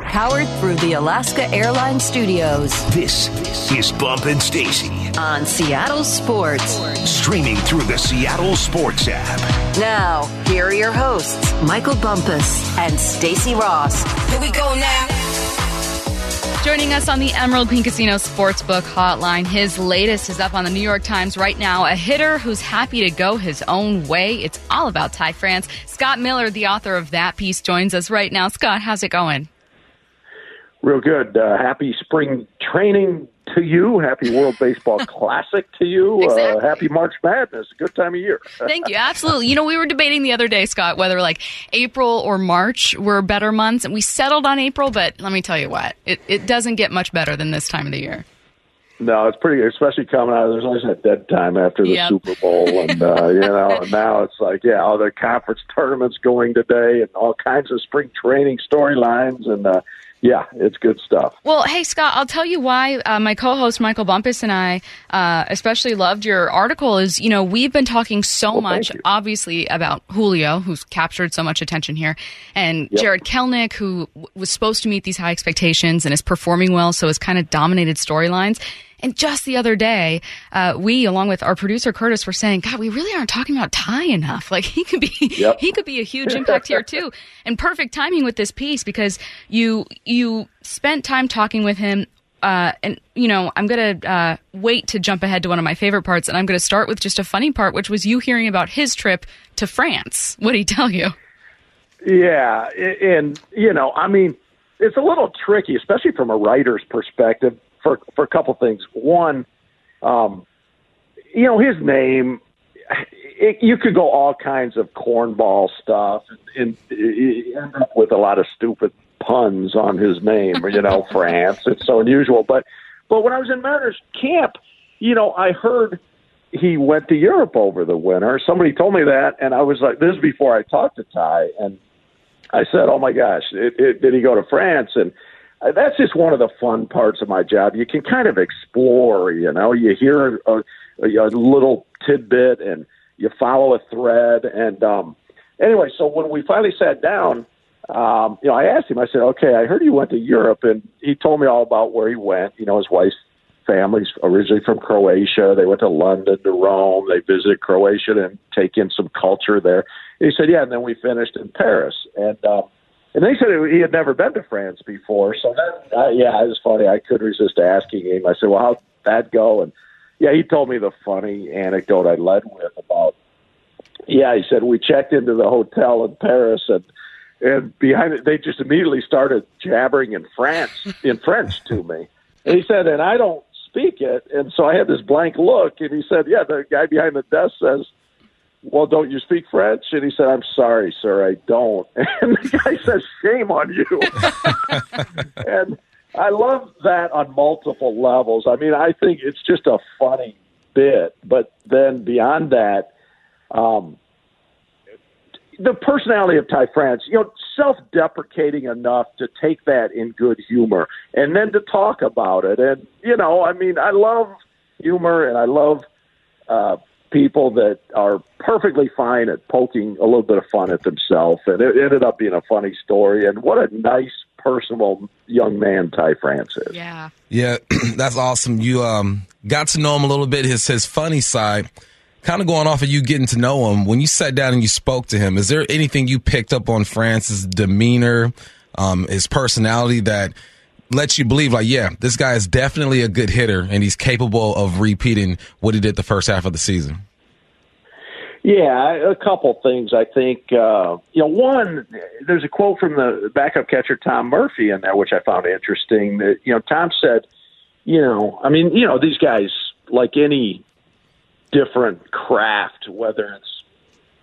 Powered through the Alaska Airlines studios. This is Bump and Stacy on Seattle Sports. Streaming through the Seattle Sports app. Now, here are your hosts, Michael Bumpus and Stacy Ross. Here we go now. Joining us on the Emerald Queen Casino Sportsbook hotline, his latest is up on the New York Times right now. A hitter who's happy to go his own way. It's all about Ty France. Scott Miller, the author of that piece, joins us right now. Scott, how's it going? Real good. Happy spring training to you. Happy World Baseball Classic to you. Exactly. Happy March Madness. Good time of year. Thank you. Absolutely. You know, we were debating the other day, Scott, whether like April or March were better months, and we settled on April. But let me tell you what, it doesn't get much better than this time of the year. No, it's pretty, especially coming out. There's always that dead time after the Super Bowl, and you know, now it's like, all the conference tournaments going today, and all kinds of spring training storylines, and it's good stuff. Well, hey, Scott, I'll tell you why my co-host Michael Bumpus and I especially loved your article is, you know, we've been talking so much, obviously, about Julio, who's captured so much attention here, and Jared Kelnick, who was supposed to meet these high expectations and is performing well, so has kind of dominated storylines. And just the other day, we, along with our producer Curtis, were saying, God, we really aren't talking about Ty enough. Like, he could be a huge impact here too. And perfect timing with this piece, because you spent time talking with him. And, you know, I'm going to wait to jump ahead to one of my favorite parts. And I'm going to start with just a funny part, which was you hearing about his trip to France. What did he tell you? Yeah. And, you know, I mean, it's a little tricky, especially from a writer's perspective. For a couple things. One, you know, his name, you could go all kinds of cornball stuff and end up with a lot of stupid puns on his name, you know, France. It's so unusual. But when I was in Mariners camp, you know, I heard he went to Europe over the winter. Somebody told me that, and I was like, this is before I talked to Ty, and I said, oh, my gosh, did he go to France? And that's just one of the fun parts of my job. You can kind of explore, you know. You hear a little tidbit and you follow a thread. And anyway, so when we finally sat down, you know, I asked him, I said, okay, I heard you went to Europe. And he told me all about where he went. You know, his wife's family's originally from Croatia. They went to London, to Rome. They visited Croatia and take in some culture there. And he said, and then we finished in Paris. And they said he had never been to France before. So, it was funny. I couldn't resist asking him. I said, well, how'd that go? And, he told me the funny anecdote I led with about, he said, we checked into the hotel in Paris, and behind it, they just immediately started jabbering in French to me. And he said, and I don't speak it. And so I had this blank look. And he said, the guy behind the desk says, well, don't you speak French? And he said, I'm sorry, sir, I don't. And the guy says, shame on you. And I love that on multiple levels. I mean, I think it's just a funny bit. But then beyond that, the personality of Ty France, you know, self-deprecating enough to take that in good humor and then to talk about it. And, you know, I mean, I love humor and I love people that are perfectly fine at poking a little bit of fun at themselves. And it ended up being a funny story. And what a nice, personable young man Ty France is. Yeah. Yeah, that's awesome. You got to know him a little bit, his funny side. Kind of going off of you getting to know him, when you sat down and you spoke to him, is there anything you picked up on France's demeanor, his personality that lets you believe, like, this guy is definitely a good hitter and he's capable of repeating what he did the first half of the season? Yeah, a couple things. I think, you know, one, there's a quote from the backup catcher Tom Murphy in there, which I found interesting. That, you know, Tom said, you know, I mean, you know, these guys, like any different craft, whether it's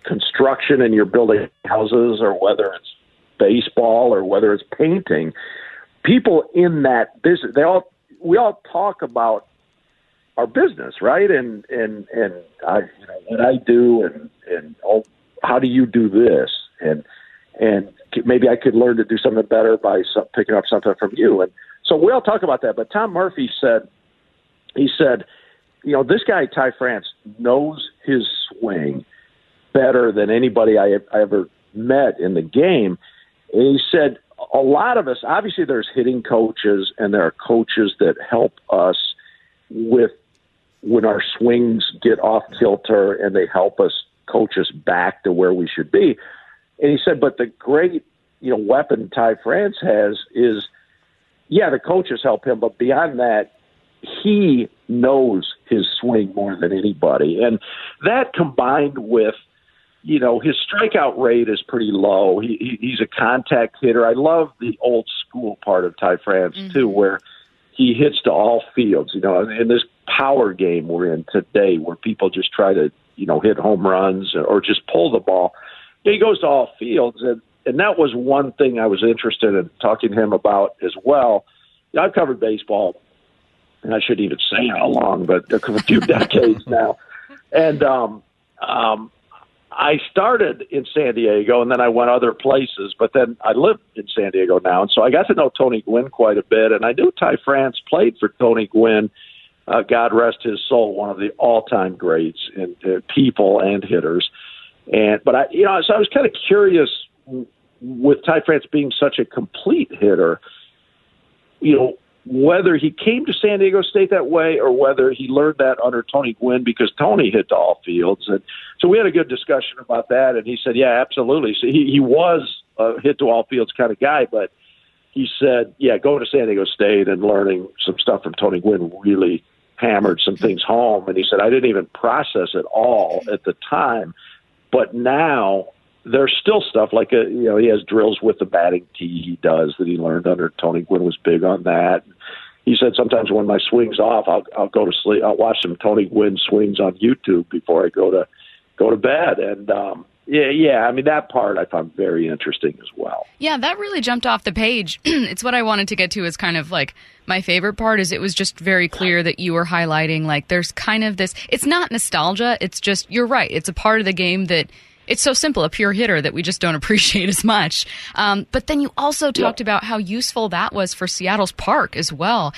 construction and you're building houses or whether it's baseball or whether it's painting, people in that business, we all talk about our business, right? And I, you know, what I do, and how do you do this? And maybe I could learn to do something better by picking up something from you. And so we all talk about that. But Tom Murphy said, you know, this guy Ty France knows his swing better than anybody I ever met in the game. And he said, a lot of us, obviously there's hitting coaches and there are coaches that help us with when our swings get off kilter and they help us coach us back to where we should be. And he said, but the great, weapon Ty France has is, the coaches help him, but beyond that, he knows his swing more than anybody. And that combined with, his strikeout rate is pretty low. He's a contact hitter. I love the old school part of Ty France, too, where he hits to all fields. In this power game we're in today where people just try to, hit home runs or just pull the ball, he goes to all fields. And that was one thing I was interested in talking to him about as well. I've covered baseball, and I shouldn't even say how long, but a few decades now. And I started in San Diego, and then I went other places, but then I live in San Diego now. And so I got to know Tony Gwynn quite a bit, and I knew Ty France played for Tony Gwynn, God rest his soul, one of the all-time greats in people and hitters. But I, so I was kind of curious with Ty France being such a complete hitter, whether he came to San Diego State that way or whether he learned that under Tony Gwynn, because Tony hit to all fields. And so we had a good discussion about that, and he said, yeah, absolutely. So he was a hit to all fields kind of guy, but he said, going to San Diego State and learning some stuff from Tony Gwynn really hammered some things home. And he said, I didn't even process it all at the time, but now there's still stuff like, he has drills with the batting tee he does that he learned under Tony Gwynn, was big on that. He said, sometimes when my swing's off, I'll go to sleep. I'll watch some Tony Gwynn swings on YouTube before I go to bed. And, I mean, that part I found very interesting as well. Yeah, that really jumped off the page. It's what I wanted to get to, is kind of like my favorite part is it was just very clear that you were highlighting, like, there's kind of this, it's not nostalgia. It's just, you're right. It's a part of the game that, it's so simple, a pure hitter that we just don't appreciate as much. But then you also talked about how useful that was for Seattle's park as well.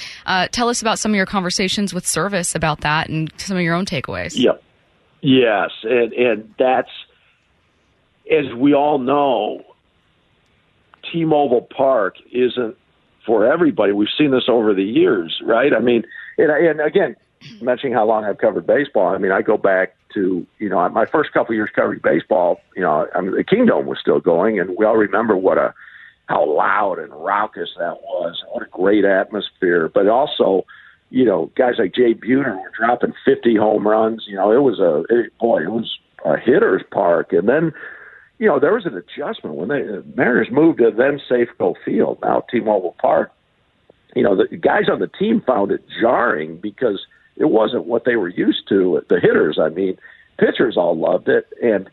Tell us about some of your conversations with Service about that and some of your own takeaways. Yes, and that's, as we all know, T-Mobile Park isn't for everybody. We've seen this over the years, right? I mean, and again, mentioning how long I've covered baseball, I mean, I go back to, my first couple of years covering baseball, the Kingdome was still going, and we all remember how loud and raucous that was, what a great atmosphere. But also, guys like Jay Buhner were dropping 50 home runs. It was a hitter's park. And then, there was an adjustment when the Mariners moved to then Safeco Field, now T-Mobile Park. The guys on the team found it jarring because it wasn't what they were used to. The hitters, I mean, pitchers all loved it. And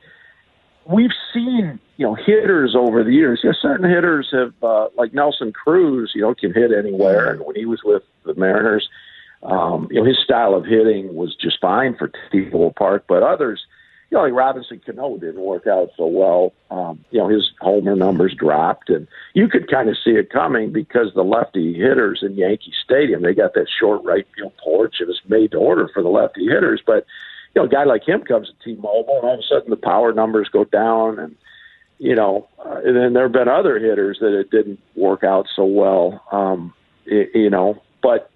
we've seen, hitters over the years. Certain hitters have, like Nelson Cruz, can hit anywhere. And when he was with the Mariners, his style of hitting was just fine for T-Mobile Park. But others, like Robinson Cano didn't work out so well. His homer numbers dropped. And you could kind of see it coming because the lefty hitters in Yankee Stadium, they got that short right field porch. It was made to order for the lefty hitters. But, a guy like him comes to T-Mobile, and all of a sudden the power numbers go down. And, and then there have been other hitters that it didn't work out so well, But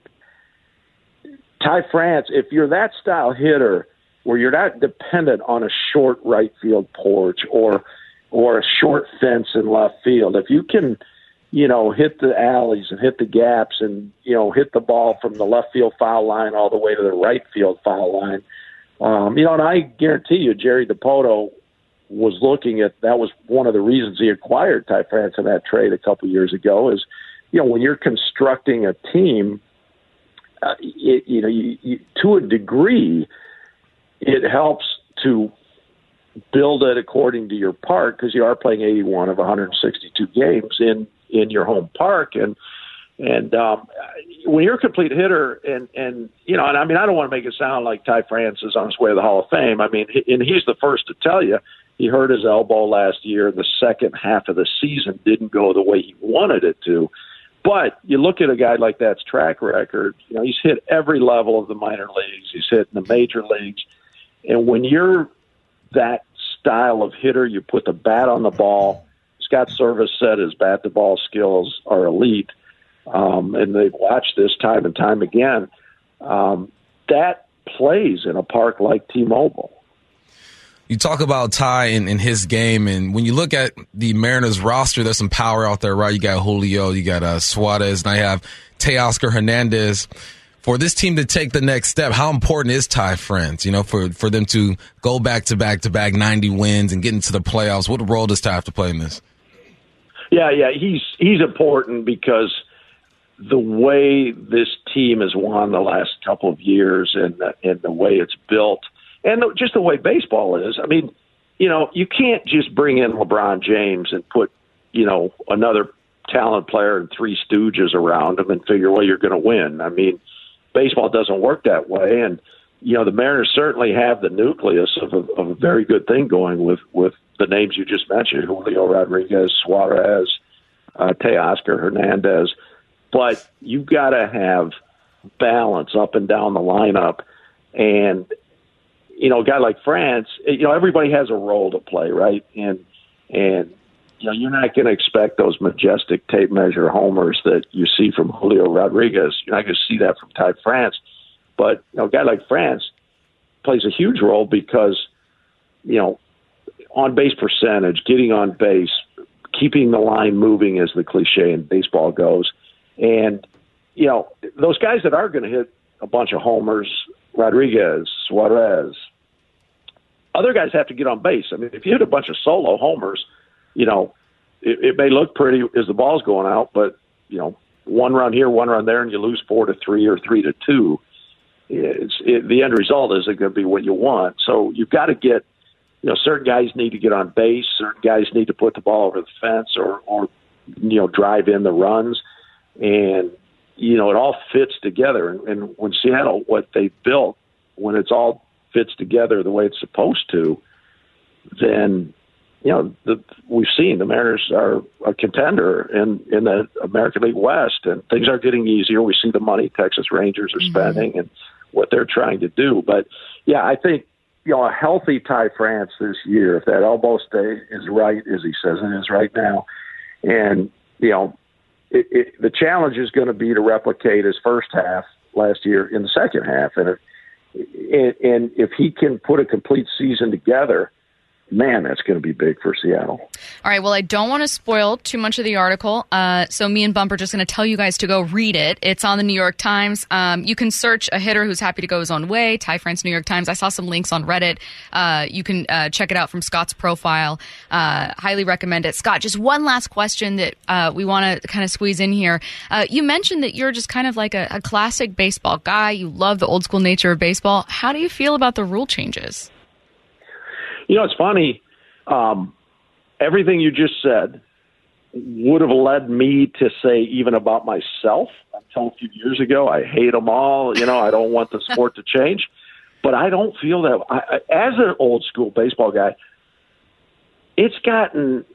Ty France, if you're that style hitter, where you're not dependent on a short right field porch or a short fence in left field. If you can, hit the alleys and hit the gaps and, hit the ball from the left field foul line all the way to the right field foul line, and I guarantee you Jerry DiPoto was looking at, that was one of the reasons he acquired Ty France in that trade a couple years ago is, when you're constructing a team, you, to a degree, it helps to build it according to your park because you are playing 81 of 162 games in your home park. And when you're a complete hitter and I mean, I don't want to make it sound like Ty France is on his way to the Hall of Fame. I mean, and he's the first to tell you he hurt his elbow last year. The second half of the season didn't go the way he wanted it to. But you look at a guy like that's track record, he's hit every level of the minor leagues. He's hit in the major leagues. And when you're that style of hitter, you put the bat on the ball, Scott Service said his bat-to-ball skills are elite, and they've watched this time and time again. That plays in a park like T-Mobile. You talk about Ty and his game, and when you look at the Mariners roster, there's some power out there, right? You got Julio, you got Suarez, and I have Teoscar Hernandez. For this team to take the next step, how important is Ty France? You know, for them to go back-to-back 90 wins and get into the playoffs, what role does Ty have to play in this? Yeah, he's important because the way this team has won the last couple of years and the way it's built and just the way baseball is. I mean, you know, you can't just bring in LeBron James and put, you know, another talent player and three stooges around him and figure, well, you're going to win. I mean, baseball doesn't work that way, and you know the Mariners certainly have the nucleus of a very good thing going with the names you just mentioned: Julio Rodriguez, Suarez, Teoscar Hernandez. But you've got to have balance up and down the lineup, and you know a guy like France, you know everybody has a role to play, right? And you know you're not going to expect those majestic tape measure homers that you see from Julio Rodriguez. You're not going to see that from Ty France. But you know, a guy like France plays a huge role because, you know, on-base percentage, getting on base, keeping the line moving as the cliche in baseball goes. And, you know, those guys that are going to hit a bunch of homers, Rodriguez, Suarez, other guys have to get on base. I mean, if you hit a bunch of solo homers, you know, it may look pretty as the ball's going out, but, you know, one run here, one run there, and you lose 4-3 or 3-2. The end result isn't going to be what you want. So you've got to get, you know, certain guys need to get on base, certain guys need to put the ball over the fence or you know, drive in the runs. And, you know, it all fits together. And when Seattle, what they built, when it's all fits together the way it's supposed to, then you know, we've seen the Mariners are a contender in the American League West, and things are getting easier. We see the money Texas Rangers are spending and what they're trying to do. But, yeah, I think, you know, a healthy Ty France this year, if that elbow stay is right, as he says it is right now, and, you know, the challenge is going to be to replicate his first half last year in the second half. And if he can put a complete season together, man, that's going to be big for Seattle. All right, well, I don't want to spoil too much of the article, so me and Bump are just going to tell you guys to go read it. It's on the New York Times. You can search a hitter who's happy to go his own way, Ty France, New York Times. I saw some links on Reddit. You can check it out from Scott's profile. Highly recommend it. Scott, just one last question that we want to kind of squeeze in here. You mentioned that you're just kind of like a classic baseball guy. You love the old-school nature of baseball. How do you feel about the rule changes? You know, it's funny, everything you just said would have led me to say even about myself until a few years ago, I hate them all, you know, I don't want the sport to change, but I don't feel that. As an old school baseball guy, it's gotten,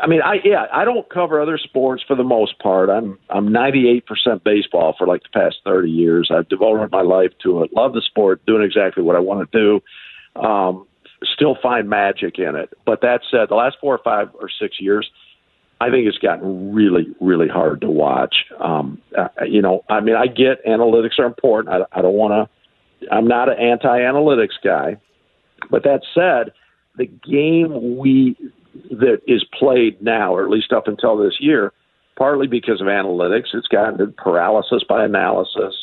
I mean, I don't cover other sports for the most part. I'm 98% baseball for like the past 30 years. I've devoted my life to it. Love the sport, doing exactly what I want to do. Still find magic in it. But that said, the last 4 or 5 or 6 years, I think it's gotten really, really hard to watch. You know, I mean, I get analytics are important. I don't want to, I'm not an anti-analytics guy. But that said, the game that is played now, or at least up until this year, partly because of analytics, it's gotten to paralysis by analysis.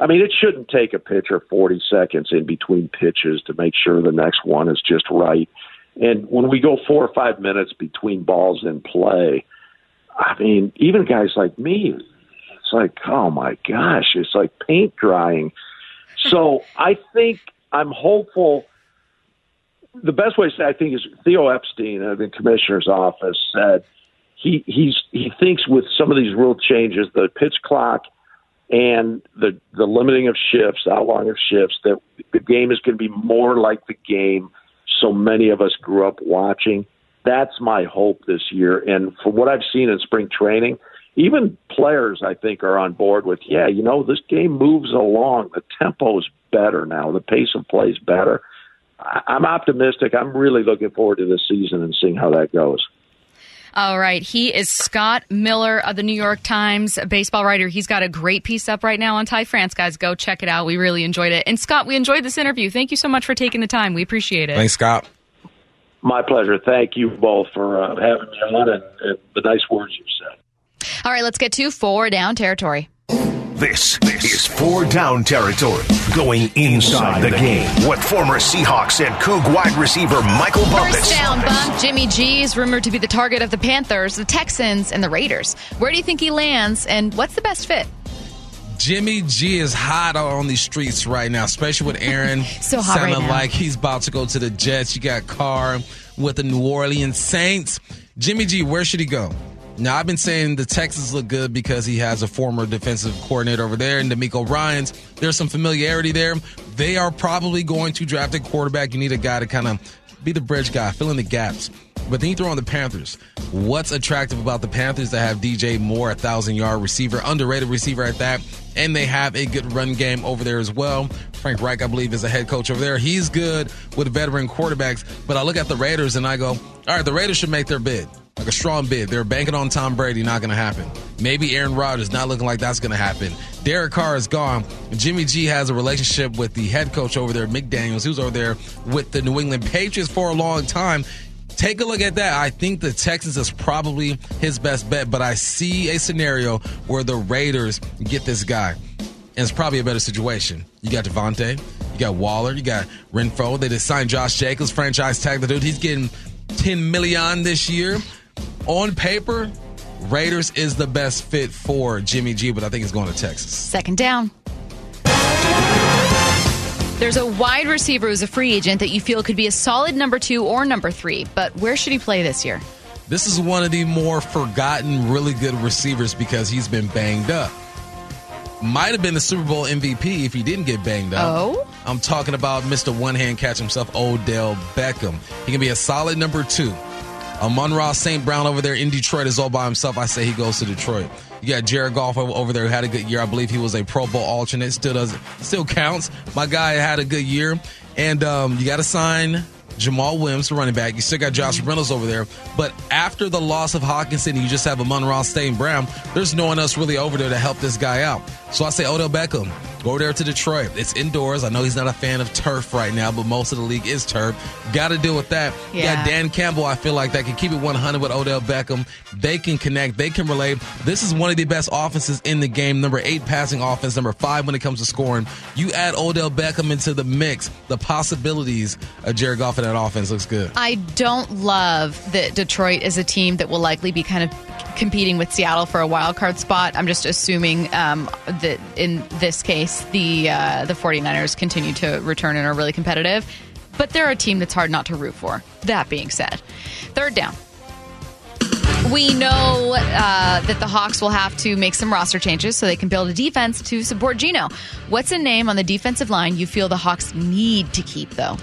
I mean, it shouldn't take a pitcher 40 seconds in between pitches to make sure the next one is just right. And when we go 4 or 5 minutes between balls in play, I mean, even guys like me, it's like, oh, my gosh, it's like paint drying. So I think I'm hopeful. The best way to say I think is Theo Epstein of the commissioner's office said he thinks with some of these rule changes, the pitch clock, and the limiting of shifts, the outlawing of shifts, that the game is going to be more like the game so many of us grew up watching. That's my hope this year. And from what I've seen in spring training, even players, I think, are on board with, yeah, you know, this game moves along. The tempo is better now. The pace of play is better. I'm optimistic. I'm really looking forward to this season and seeing how that goes. All right. He is Scott Miller of the New York Times, a baseball writer. He's got a great piece up right now on Ty France. Guys, go check it out. We really enjoyed it. And, Scott, we enjoyed this interview. Thank you so much for taking the time. We appreciate it. Thanks, Scott. My pleasure. Thank you both for having me on and the nice words you said. All right, let's get to 4-down territory. This is 4-down territory. Going inside the game with former Seahawks and Coug wide receiver Michael Bumpus. First down, Bump. Jimmy G is rumored to be the target of the Panthers, the Texans, and the Raiders. Where do you think he lands, and what's the best fit? Jimmy G is hot on these streets right now, especially with Aaron. So hot right now. Sounding like he's about to go to the Jets. You got Carr with the New Orleans Saints. Jimmy G, where should he go? Now, I've been saying the Texans look good because he has a former defensive coordinator over there, and DeMeco Ryans. There's some familiarity there. They are probably going to draft a quarterback. You need a guy to kind of be the bridge guy, fill in the gaps. But then you throw on the Panthers. What's attractive about the Panthers? They have DJ Moore, 1,000-yard receiver, underrated receiver at that, and they have a good run game over there as well. Frank Reich, I believe, is the head coach over there. He's good with veteran quarterbacks, but I look at the Raiders and I go, all right, the Raiders should make their bid, like a strong bid. They're banking on Tom Brady, not going to happen. Maybe Aaron Rodgers, not looking like that's going to happen. Derek Carr is gone. Jimmy G has a relationship with the head coach over there, McDaniels, who's over there with the New England Patriots for a long time. Take a look at that. I think the Texans is probably his best bet, but I see a scenario where the Raiders get this guy, and it's probably a better situation. You got Devontae, you got Waller, you got Renfrow. They just signed Josh Jacobs, franchise tag the dude. He's getting $10 million this year. On paper, Raiders is the best fit for Jimmy G, but I think he's going to Texas. Second down. There's a wide receiver who's a free agent that you feel could be a solid number 2 or number 3, but where should he play this year? This is one of the more forgotten, really good receivers because he's been banged up. Might have been the Super Bowl MVP if he didn't get banged up. Oh? I'm talking about Mr. One-Hand Catch himself, Odell Beckham. He can be a solid number 2. Amon-Ra St. Brown over there in Detroit is all by himself. I say he goes to Detroit. You got Jared Goff over there who had a good year. I believe he was a Pro Bowl alternate. Still counts. My guy had a good year. And you got to sign Jamal Williams, running back. You still got Josh Reynolds over there. But after the loss of Hawkinson, you just have Amon-Ra St. Brown. There's no one else really over there to help this guy out. So I say Odell Beckham. Go there to Detroit. It's indoors. I know he's not a fan of turf right now, but most of the league is turf. Got to deal with that. Yeah. Got Dan Campbell, I feel like, that can keep it 100 with Odell Beckham. They can connect. They can relate. This is one of the best offenses in the game. Number 8 passing offense. Number 5 when it comes to scoring. You add Odell Beckham into the mix. The possibilities of Jared Goff in that offense looks good. I don't love that Detroit is a team that will likely be kind of competing with Seattle for a wild card spot. I'm just assuming that in this case, the 49ers continue to return and are really competitive. But they're a team that's hard not to root for. That being said, third down. We know that the Hawks will have to make some roster changes so they can build a defense to support Geno. What's a name on the defensive line you feel the Hawks need to keep, though?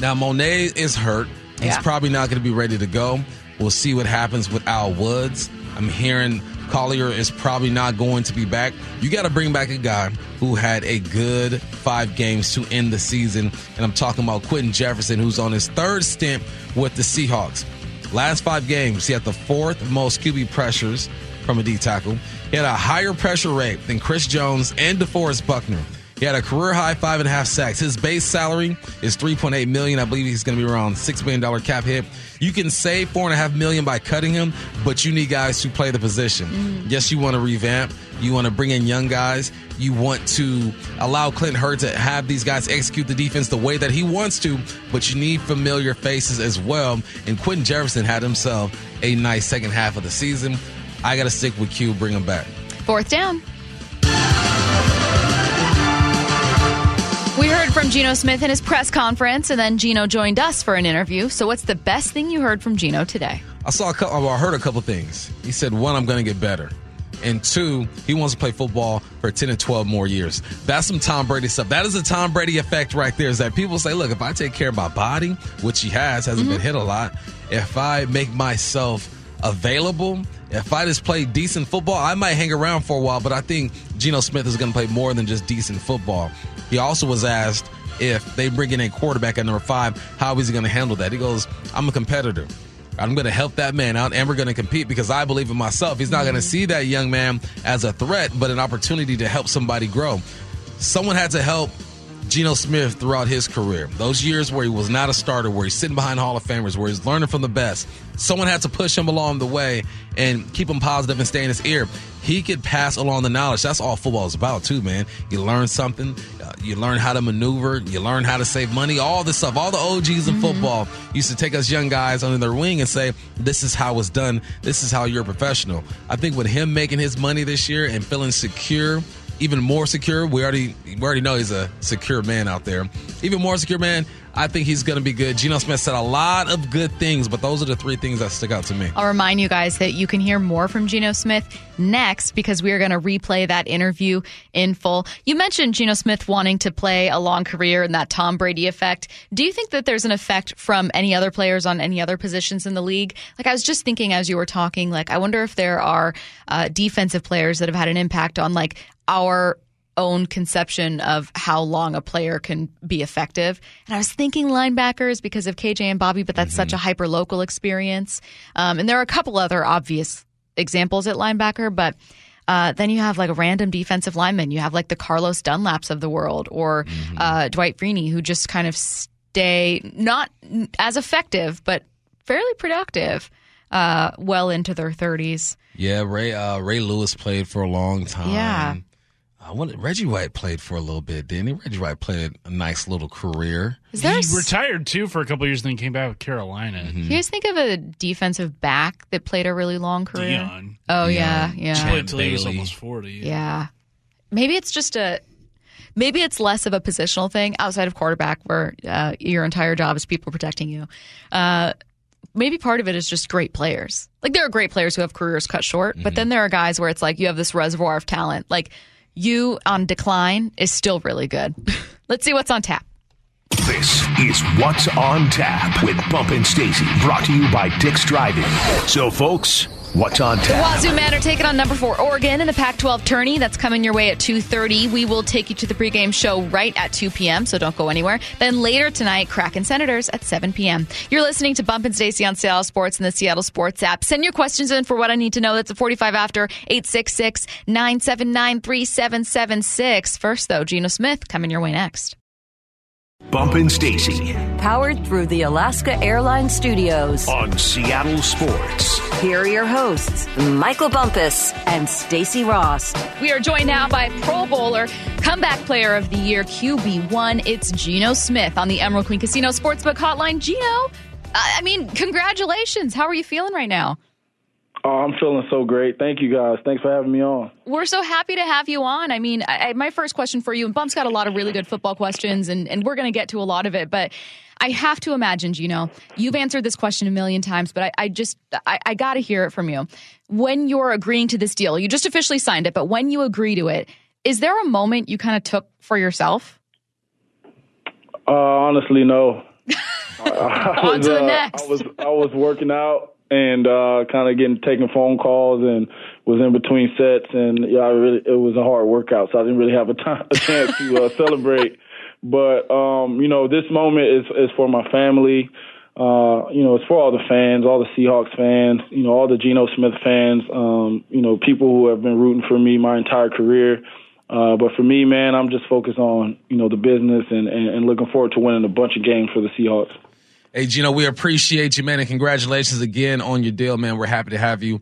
Now, Monet is hurt. He's probably not going to be ready to go. We'll see what happens with Al Woods. I'm hearing Collier is probably not going to be back. You got to bring back a guy who had a good 5 games to end the season, and I'm talking about Quinton Jefferson, who's on his 3rd stint with the Seahawks. Last 5 games, he had the 4th most QB pressures from a D tackle. He had a higher pressure rate than Chris Jones and DeForest Buckner. He had a career-high 5.5 sacks. His base salary is $3.8 million. I believe he's going to be around $6 million cap hit. You can save $4.5 million by cutting him, but you need guys to play the position. Yes, you want to revamp. You want to bring in young guys. You want to allow Clint Hurd to have these guys execute the defense the way that he wants to, but you need familiar faces as well. And Quinton Jefferson had himself a nice second half of the season. I got to stick with Q, bring him back. Fourth down. We heard from Geno Smith in his press conference, and then Geno joined us for an interview. So what's the best thing you heard from Geno today? I heard a couple things. He said, 1, I'm going to get better. And 2, he wants to play football for 10 and 12 more years. That's some Tom Brady stuff. That is the Tom Brady effect right there, is that people say, look, if I take care of my body, which he hasn't been hit a lot, if I make myself available, if I just play decent football, I might hang around for a while, but I think Geno Smith is going to play more than just decent football. He also was asked if they bring in a quarterback at number 5, how is he going to handle that? He goes, I'm a competitor. I'm going to help that man out, and we're going to compete because I believe in myself. He's not going to see that young man as a threat, but an opportunity to help somebody grow. Someone had to help Geno Smith throughout his career. Those years where he was not a starter, where he's sitting behind Hall of Famers, where he's learning from the best. Someone had to push him along the way and keep him positive and stay in his ear. He could pass along the knowledge. That's all football is about too, man. You learn something. You learn how to maneuver. You learn how to save money. All this stuff. All the OGs in football used to take us young guys under their wing and say, this is how it's done. This is how you're a professional. I think with him making his money this year and feeling secure, even more secure, we already know he's a secure man out there. Even more secure man, I think he's going to be good. Geno Smith said a lot of good things, but those are the three things that stick out to me. I'll remind you guys that you can hear more from Geno Smith next because we are going to replay that interview in full. You mentioned Geno Smith wanting to play a long career and that Tom Brady effect. Do you think that there's an effect from any other players on any other positions in the league? Like, I was just thinking as you were talking, like, I wonder if there are defensive players that have had an impact on, like, our own conception of how long a player can be effective. And I was thinking linebackers because of KJ and Bobby, but that's such a hyper-local experience. And there are a couple other obvious examples at linebacker, but then you have like a random defensive lineman. You have like the Carlos Dunlaps of the world or Dwight Freeney, who just kind of stay not as effective, but fairly productive well into their 30s. Yeah, Ray Lewis played for a long time. Yeah. Reggie White played for a little bit, didn't he? Reggie White played a nice little career. He retired, too, for a couple of years, and then came back with Carolina. Mm-hmm. Can you guys think of a defensive back that played a really long career? Deon. Oh, Deon. Yeah. He played until he was almost 40. Yeah. Maybe it's just maybe it's less of a positional thing outside of quarterback where your entire job is people protecting you. Maybe part of it is just great players. Like, there are great players who have careers cut short, but then there are guys where it's like you have this reservoir of talent. Like, you on decline is still really good. Let's see what's on tap. This is What's on Tap with Bump and Stacy, brought to you by Dick's Drive-In. So, folks, what's on tap? The Wazoo men are taking on number 4 Oregon in the Pac-12 tourney. That's coming your way at 2:30. We will take you to the pregame show right at 2 p.m., so don't go anywhere. Then later tonight, Kraken Senators at 7 p.m. You're listening to Bump and Stacy on Seattle Sports and the Seattle Sports app. Send your questions in for What I Need to Know. That's a 45 after 866-979-3776. First, though, Geno Smith coming your way next. Bump and Stacy, powered through the Alaska Airlines studios on Seattle Sports. Here are your hosts, Michael Bumpus and Stacy Ross. We are joined now by Pro Bowler, comeback player of the year, QB1. It's Geno Smith on the Emerald Queen Casino Sportsbook Hotline. Geno, I mean, congratulations. How are you feeling right now? Oh, I'm feeling so great. Thank you, guys. Thanks for having me on. We're so happy to have you on. I mean, my first question for you, and Bump's got a lot of really good football questions, and we're going to get to a lot of it, but I have to imagine, Geno, you've answered this question a million times, but I got to hear it from you. When you're agreeing to this deal, you just officially signed it, but when you agree to it, is there a moment you kind of took for yourself? Honestly, no. On to the next. I was working out and kind of taking phone calls and was in between sets. And it was a hard workout, so I didn't really have a chance to celebrate. But, this moment is for my family. It's for all the fans, all the Seahawks fans, all the Geno Smith fans, people who have been rooting for me my entire career. But for me, man, I'm just focused on, the business and looking forward to winning a bunch of games for the Seahawks. Hey, Geno, we appreciate you, man, and congratulations again on your deal, man. We're happy to have you.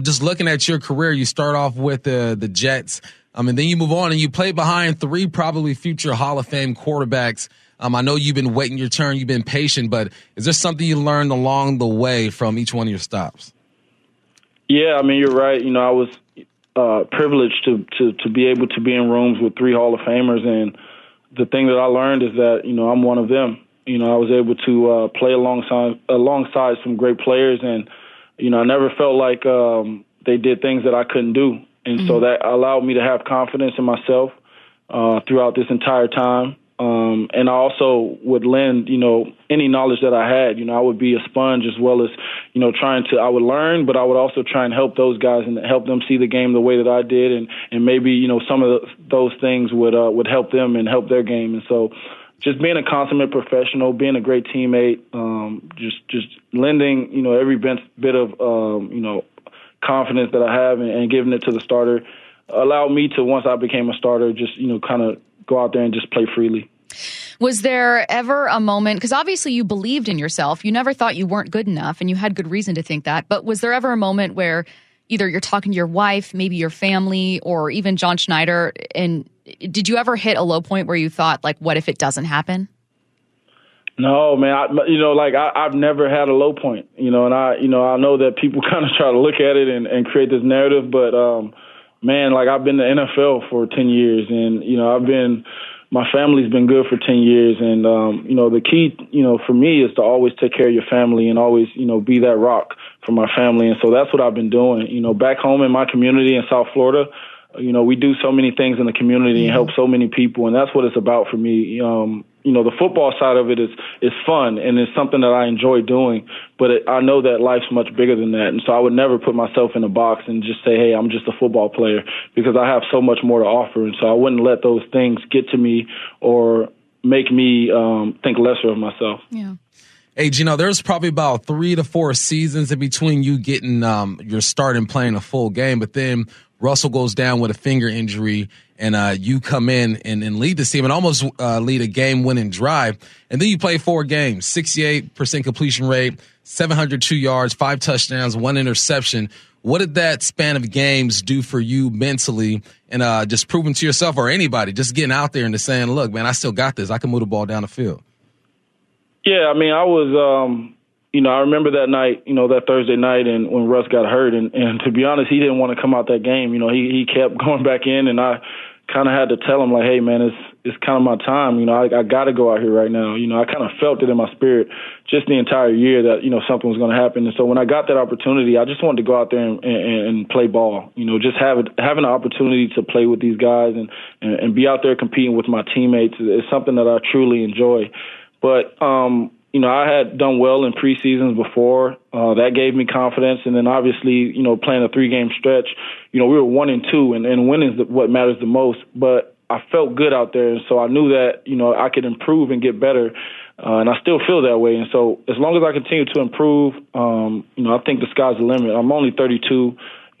Just looking at your career, you start off with the Jets, and then you move on and you play behind three probably future Hall of Fame quarterbacks. I know you've been waiting your turn, you've been patient, but is there something you learned along the way from each one of your stops? Yeah, I mean, you're right. I was privileged to be able to be in rooms with three Hall of Famers, and the thing that I learned is that, I'm one of them. I was able to play alongside some great players, and I never felt like they did things that I couldn't do, and so that allowed me to have confidence in myself throughout this entire time. And I also would lend, any knowledge that I had. I would be a sponge as well as, I would learn, but I would also try and help those guys and help them see the game the way that I did, and maybe some of those things would help them and help their game, and so. just being a consummate professional, being a great teammate, just lending, every bit of, confidence that I have and giving it to the starter allowed me to, once I became a starter, just, kind of go out there and just play freely. Was there ever a moment, because obviously you believed in yourself, you never thought you weren't good enough, and you had good reason to think that, but was there ever a moment where either you're talking to your wife, maybe your family, or even John Schneider, and did you ever hit a low point where you thought, like, what if it doesn't happen? No, man, I've never had a low point, and I know that people kind of try to look at it and create this narrative, but, man, like, I've been in the NFL for 10 years, and, my family's been good for 10 years, and, the key, for me is to always take care of your family and always, be that rock for my family. And so that's what I've been doing. Back home in my community in South Florida, we do so many things in the community and help so many people, and that's what it's about for me. The football side of it is fun, and it's something that I enjoy doing, but I know that life's much bigger than that, and so I would never put myself in a box and just say, hey, I'm just a football player, because I have so much more to offer, and so I wouldn't let those things get to me or make me think lesser of myself. Yeah. Hey, Geno, there's probably about 3 to 4 seasons in between you getting your start and playing a full game, but then Russell goes down with a finger injury, and you come in and lead the team and almost lead a game-winning drive. And then you play 4 games, 68% completion rate, 702 yards, 5 touchdowns, 1 interception. What did that span of games do for you mentally and just proving to yourself or anybody, just getting out there and just saying, look, man, I still got this. I can move the ball down the field. Yeah, I mean, I was I remember that night, that Thursday night and when Russ got hurt. And to be honest, he didn't want to come out that game. He kept going back in, and I kind of had to tell him, like, hey, man, it's kind of my time. I got to go out here right now. I kind of felt it in my spirit just the entire year that, something was going to happen. And so when I got that opportunity, I just wanted to go out there and play ball, just having an opportunity to play with these guys and be out there competing with my teammates is something that I truly enjoy. But, I had done well in preseasons before. That gave me confidence. And then obviously, playing a 3-game stretch, we were 1-2, and winning is what matters the most. But I felt good out there. And so I knew that, I could improve and get better. And I still feel that way. And so as long as I continue to improve, I think the sky's the limit. I'm only 32.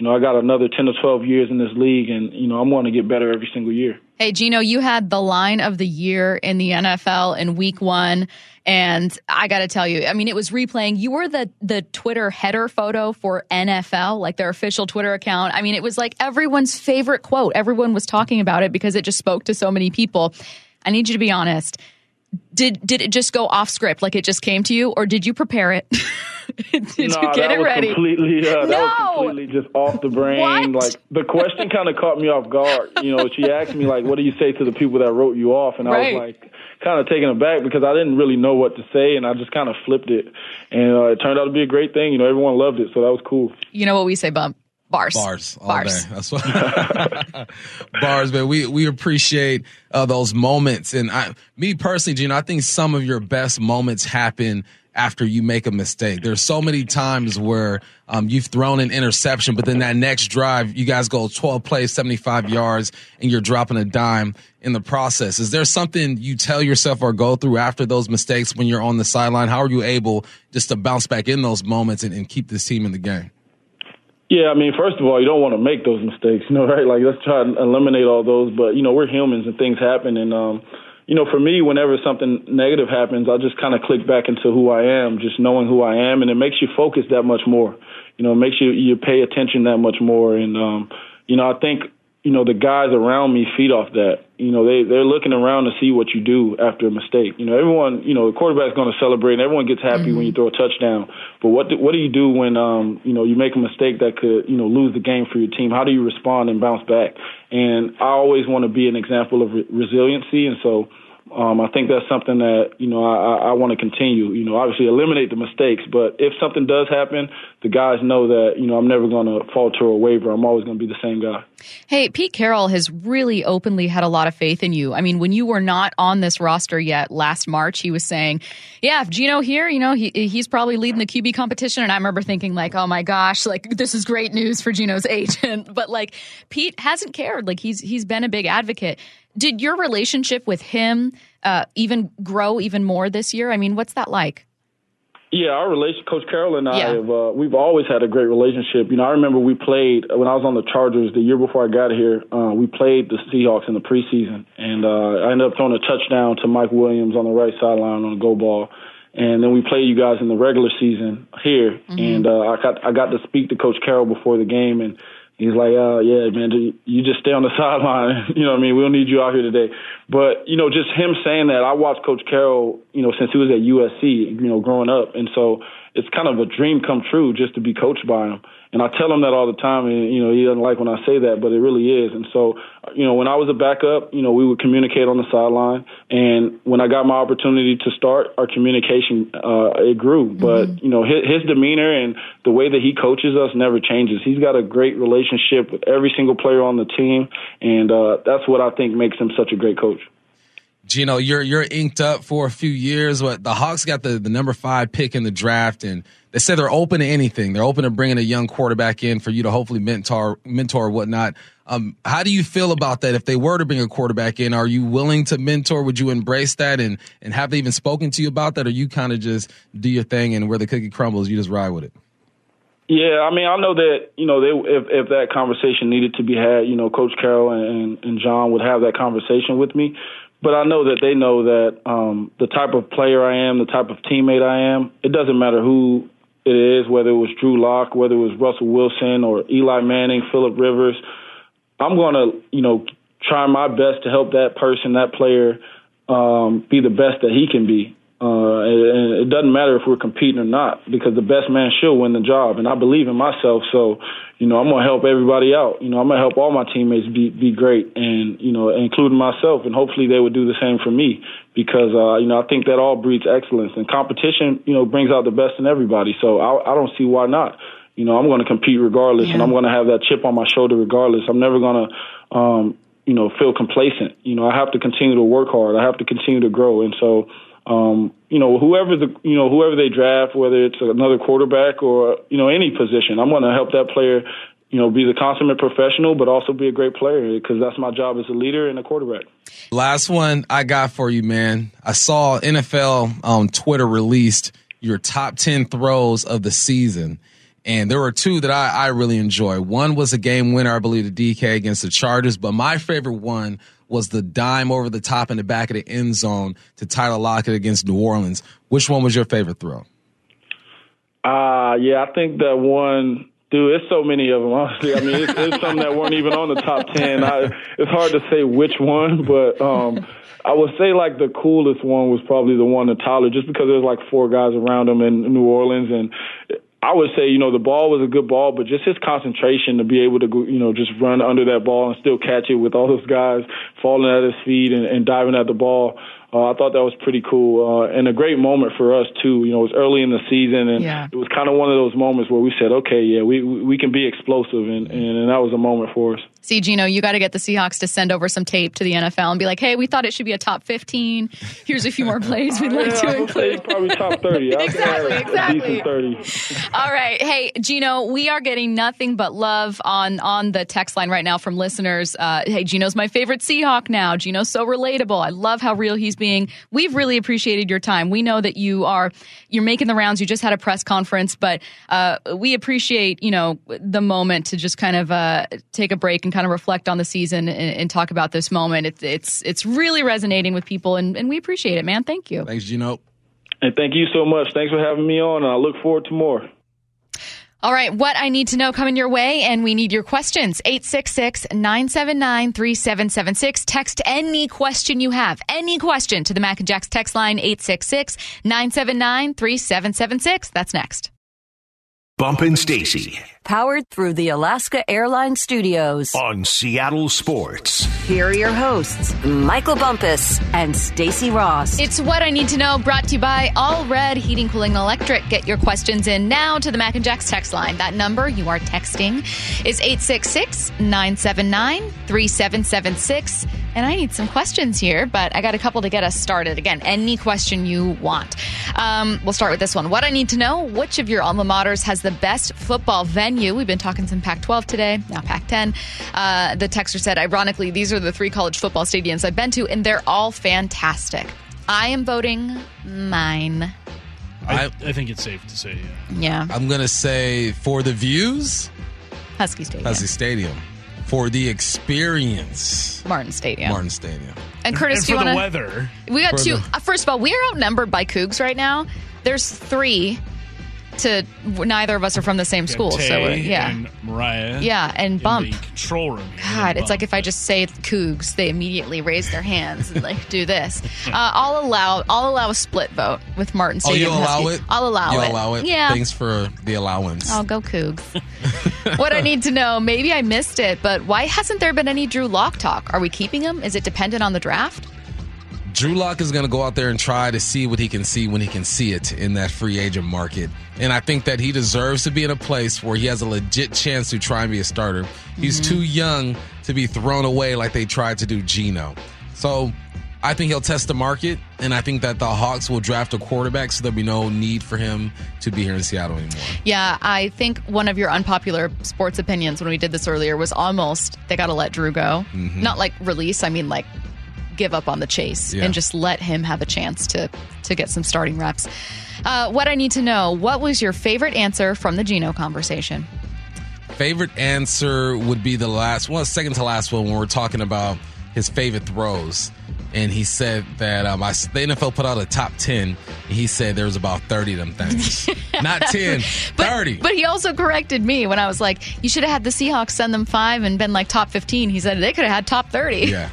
I got another 10 to 12 years in this league, and, I'm going to get better every single year. Hey, Geno, you had the line of the year in the NFL in week 1, and I got to tell you, it was replaying. You were the Twitter header photo for NFL, like their official Twitter account. It was like everyone's favorite quote. Everyone was talking about it because it just spoke to so many people. I need you to be honest. Did it just go off script, like it just came to you, or did you prepare it? Did you get it ready? That was completely just off the brain. What? Like, the question kind of caught me off guard. She asked me, like, what do you say to the people that wrote you off? And right. I was, like, kind of taken aback because I didn't really know what to say, and I just kind of flipped it. And it turned out to be a great thing. Everyone loved it, so that was cool. You know what we say, Bump? Bars. Bars. All Bars. Day. That's what Bars, man. We appreciate those moments. And me personally, Geno, I think some of your best moments happen after you make a mistake. There's so many times where you've thrown an interception, but then that next drive, you guys go 12 plays, 75 yards, and you're dropping a dime in the process. Is there something you tell yourself or go through after those mistakes when you're on the sideline? How are you able just to bounce back in those moments and keep this team in the game? Yeah, first of all, you don't want to make those mistakes, right? Like, let's try and eliminate all those. But, we're humans and things happen. And, for me, whenever something negative happens, I just kind of click back into who I am, just knowing who I am. And it makes you focus that much more. It makes you pay attention that much more. And, I think, the guys around me feed off that. They're looking around to see what you do after a mistake. Everyone, the quarterback's going to celebrate, and everyone gets happy when you throw a touchdown. But what do you do when, you make a mistake that could, lose the game for your team? How do you respond and bounce back? And I always want to be an example of resiliency, and so I think that's something that, I want to continue. Obviously eliminate the mistakes, but if something does happen, the guys know that, I'm never going to falter or waver. I'm always going to be the same guy. Hey, Pete Carroll has really openly had a lot of faith in you. When you were not on this roster yet last March, he was saying, yeah, if Geno here, he's probably leading the QB competition. And I remember thinking, like, oh my gosh, like, this is great news for Geno's agent. But, like, Pete hasn't cared. Like, he's been a big advocate. Did your relationship with him even grow even more this year? I mean, what's that like? Yeah, our relationship, Coach Carroll and I, we've always had a great relationship. You know, I remember we played when I was on the Chargers the year before I got here. We played the Seahawks in the preseason, and I ended up throwing a touchdown to Mike Williams on the right sideline on a go ball. And then we played you guys in the regular season here, and I got to speak to Coach Carroll before the game, and he's like, yeah, man, you just stay on the sideline. You know what I mean? We don't need you out here today. But, you know, just him saying that, I watched Coach Carroll, you know, since he was at USC, you know, growing up. And so it's kind of a dream come true just to be coached by him. And I tell him that all the time, and, you know, he doesn't like when I say that, but it really is. And so, you know, when I was a backup, you know, we would communicate on the sideline. And when I got my opportunity to start, our communication, it grew. But, you know, his demeanor and the way that he coaches us never changes. He's got a great relationship with every single player on the team, and that's what I think makes him such a great coach. Geno, you're inked up for a few years. What the Hawks got the number 5 pick in the draft, and they said they're open to anything. They're open to bringing a young quarterback in for you to hopefully mentor or whatnot. How do you feel about that? If they were to bring a quarterback in, are you willing to mentor? Would you embrace that? And have they even spoken to you about that? Or you kind of just do your thing, and where the cookie crumbles, you just ride with it? Yeah, I mean, I know that, you know, if that conversation needed to be had, you know, Coach Carroll and John would have that conversation with me. But I know that they know that the type of player I am, the type of teammate I am, it doesn't matter who it is, whether it was Drew Lock, whether it was Russell Wilson or Eli Manning, Phillip Rivers, I'm going to, you know, try my best to help that person, that player, be the best that he can be. And it doesn't matter if we're competing or not, because the best man should win the job. And I believe in myself. So, you know, I'm going to help everybody out. You know, I'm going to help all my teammates be great, and, you know, including myself. And hopefully they would do the same for me, because, you know, I think that all breeds excellence, and competition, you know, brings out the best in everybody. So I don't see why not. You know, I'm going to compete regardless, and I'm going to have that chip on my shoulder regardless. I'm never going to, you know, feel complacent. You know, I have to continue to work hard. I have to continue to grow. And so, you know, whoever they draft, whether it's another quarterback or, you know, any position, I'm going to help that player, you know, be the consummate professional, but also be a great player, because that's my job as a leader and a quarterback. Last one I got for you, man. I saw NFL on Twitter released your top 10 throws of the season. And there were two that I really enjoy. One was a game winner, I believe, the DK against the Chargers. But my favorite one was the dime over the top in the back of the end zone to Tyler Lockett against New Orleans. Which one was your favorite throw? Yeah, I think that one, dude, it's so many of them, honestly. I mean, it's some that weren't even on the top 10. It's hard to say which one, but I would say, like, the coolest one was probably the one to Tyler, just because there's, like, 4 guys around him in New Orleans, and I would say, you know, the ball was a good ball, but just his concentration to be able to, you know, just run under that ball and still catch it with all those guys falling at his feet and diving at the ball. I thought that was pretty cool, and a great moment for us, too. You know, it was early in the season, and it was kind of one of those moments where we said, okay, yeah, we can be explosive, and that was a moment for us. See, Geno, you got to get the Seahawks to send over some tape to the NFL and be like, hey, we thought it should be a top 15. Here's a few more plays we'd like to include. Probably top 30. Exactly. 30. All right. Hey, Geno, we are getting nothing but love on the text line right now from listeners. Hey, Geno's my favorite Seahawk now. Geno's so relatable. I love how real he's being. We've really appreciated your time. We know that you're making the rounds. You just had a press conference, but we appreciate, you know, the moment to just kind of take a break and kind of reflect on the season and talk about this moment. It's really resonating with people, and we appreciate it, man. Thank you. Thanks, Geno. And thank you so much. Thanks for having me on, and I look forward to more. All right, what I need to know coming your way, and we need your questions. 866-979-3776. Text any question you have, any question, to the Mac and Jack's text line, 866-979-3776. That's next. Bumpin' Stacy. Powered through the Alaska Airlines Studios. On Seattle Sports. Here are your hosts, Michael Bumpus and Stacy Ross. It's What I Need to Know, brought to you by All Red Heating, Cooling, Electric. Get your questions in now to the Mac and Jack's text line. That number you are texting is 866-979-3776. And I need some questions here, but I got a couple to get us started. Again, any question you want. We'll start with this one. What I need to know, which of your alma maters has the best football venue? We've been talking some Pac-12 today, now Pac-10. The texter said, ironically, these are the three college football stadiums I've been to, and they're all fantastic. I am voting mine. I think it's safe to say, yeah. I'm going to say for the views, Husky Stadium. Husky Stadium. For the experience, Martin Stadium. And Curtis, and do you want to? For the weather, we got two. First of all, we are outnumbered by Cougs right now. There's three. Neither of us are from the same school, Tay, so yeah. And Mariah, yeah, and Bump. In the control room. God, it's like if I just say Cougs, they immediately raise their hands and like do this. I'll allow a split vote with Martin Stadium. Oh, you allow it? I'll allow it. Yeah. Thanks for the allowance. I'll go Cougs. What I need to know, maybe I missed it, but why hasn't there been any Drew Lock talk? Are we keeping him? Is it dependent on the draft? Drew Lock is going to go out there and try to see what he can see when he can see it in that free agent market. And I think that he deserves to be in a place where he has a legit chance to try and be a starter. Mm-hmm. He's too young to be thrown away like they tried to do Geno. So I think he'll test the market, and I think that the Hawks will draft a quarterback, so there'll be no need for him to be here in Seattle anymore. Yeah, I think one of your unpopular sports opinions when we did this earlier was almost they got to let Drew go. Mm-hmm. Not like release, I mean like give up on the chase, yeah, and just let him have a chance to get some starting reps. What I need to know, what was your favorite answer from the Geno conversation? Favorite answer would be the last one, second to last one, when we're talking about his favorite throws. And he said that the NFL put out a top 10. He said there was about 30 of them things. Not 10, 30. But he also corrected me when I was like, you should have had the Seahawks send them 5 and been like top 15. He said they could have had top 30. Yeah.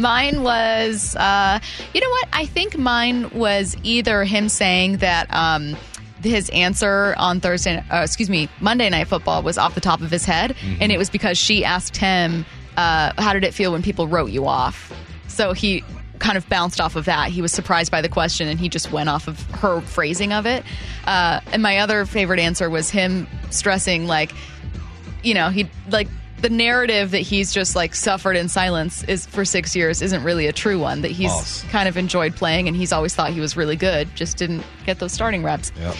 Mine was, you know what? I think mine was either him saying that his answer on Monday Night Football was off the top of his head. Mm-hmm. And it was because she asked him, how did it feel when people wrote you off? So he kind of bounced off of that. He was surprised by the question, and he just went off of her phrasing of it. And my other favorite answer was him stressing, like, you know, he like the narrative that he's just like suffered in silence is for 6 years isn't really a true one. That he's kind of enjoyed playing, and he's always thought he was really good, just didn't get those starting reps. Yep.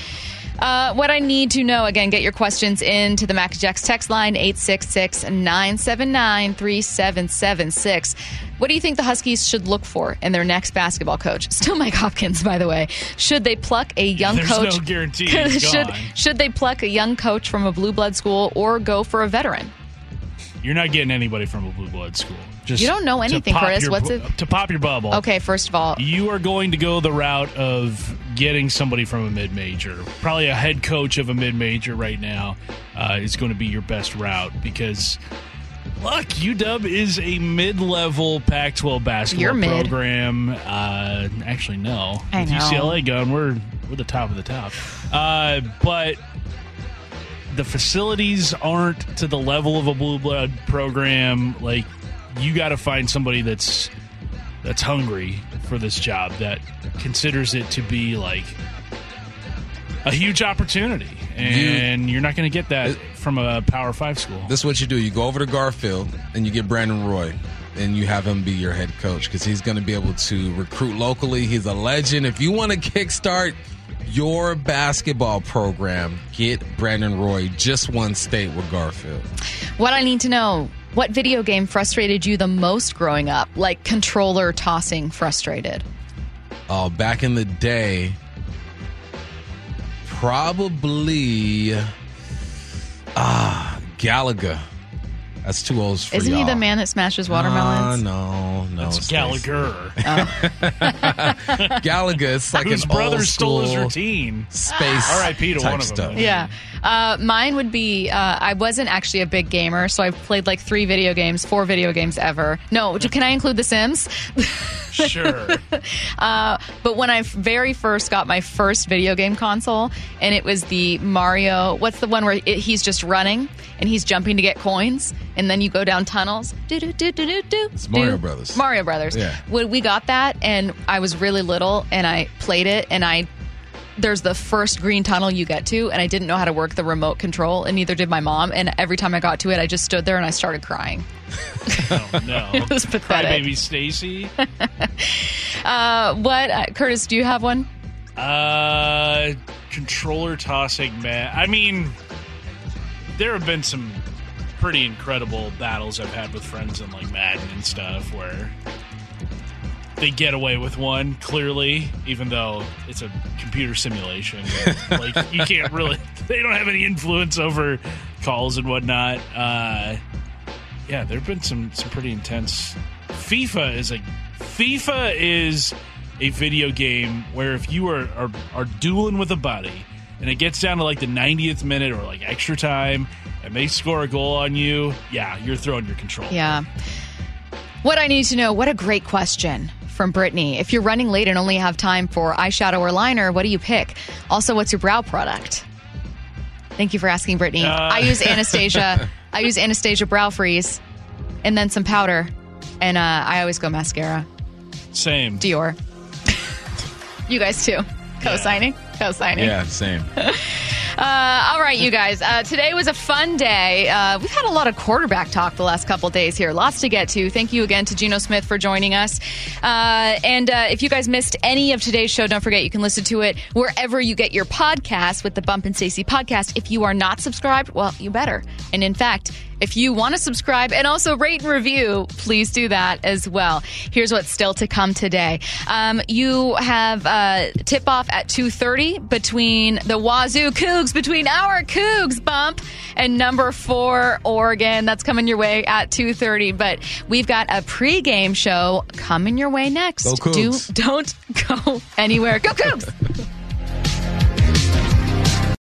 What I need to know, again, get your questions into the Mac Jax text line, 866-979-3776. What do you think the Huskies should look for in their next basketball coach? Still Mike Hopkins, by the way. Should they pluck a young coach? There's no guarantee he's gone. Should they pluck a young coach from a blue blood school or go for a veteran? You're not getting anybody from a blue blood school. Just you don't know anything, Chris. To pop your bubble. Okay, first of all, you are going to go the route of getting somebody from a mid-major. Probably a head coach of a mid-major right now is going to be your best route because, look, UW is a mid-level Pac-12 basketball program. Actually, no. I know. With UCLA gone, we're the top of the top. But the facilities aren't to the level of a blue blood program. Like, you got to find somebody that's hungry for this job, that considers it to be like a huge opportunity. And you're not going to get that from a Power 5 school. This is what you do. You go over to Garfield and you get Brandon Roy and you have him be your head coach because he's going to be able to recruit locally. He's a legend. If you want to kickstart your basketball program, get Brandon Roy. Just one state with Garfield. What I need to know. What video game frustrated you the most growing up? Like controller tossing frustrated? Oh, back in the day, probably Galaga. That's too old for you. Isn't he the man that smashes watermelons? No. That's Gallagher. Galaga, it's like his brother stole his routine. Space. R.I.P. to one of them. Yeah. Mine would be, I wasn't actually a big gamer, so I played like 4 video games ever. No, can I include The Sims? Sure. But when I very first got my first video game console, and it was the Mario, what's the one where he's just running and he's jumping to get coins, and then you go down tunnels. It's Mario Brothers. Mario Brothers. Yeah. We got that, and I was really little, and I played it, and I there's the first green tunnel you get to, and I didn't know how to work the remote control, and neither did my mom. And every time I got to it, I just stood there and I started crying. Oh, no. It was pathetic. Crybaby Stacy. What? Curtis, do you have one? Controller tossing, man. I mean, there have been some pretty incredible battles I've had with friends in, like, Madden and stuff where they get away with one, clearly, even though it's a computer simulation. Like, you can't really... They don't have any influence over calls and whatnot. Yeah, there have been some pretty intense... FIFA is a video game where if you are dueling with a buddy and it gets down to, like, the 90th minute or, like, extra time and they score a goal on you, yeah, you're throwing your controller. Yeah. What I need to know, what a great question from Brittany. If you're running late and only have time for eyeshadow or liner, what do you pick? Also, what's your brow product? Thank you for asking, Brittany. I use Anastasia. I use Anastasia Brow Freeze and then some powder. And I always go mascara. Same. Dior. You guys too. Co-signing. Yeah, same. All right, you guys. Today was a fun day. We've had a lot of quarterback talk the last couple days here. Lots to get to. Thank you again to Geno Smith for joining us. And if you guys missed any of today's show, don't forget you can listen to it wherever you get your podcast with the Bump and Stacey podcast. If you are not subscribed, well, you better. And in fact, if you want to subscribe and also rate and review, please do that as well. Here's what's still to come today. You have tip-off at 2:30 between the Wazoo Cougs, between our Cougs, Bump, and number 4, Oregon. That's coming your way at 2:30. But we've got a pregame show coming your way next. Go Cougs. Don't go anywhere. Go Cougs!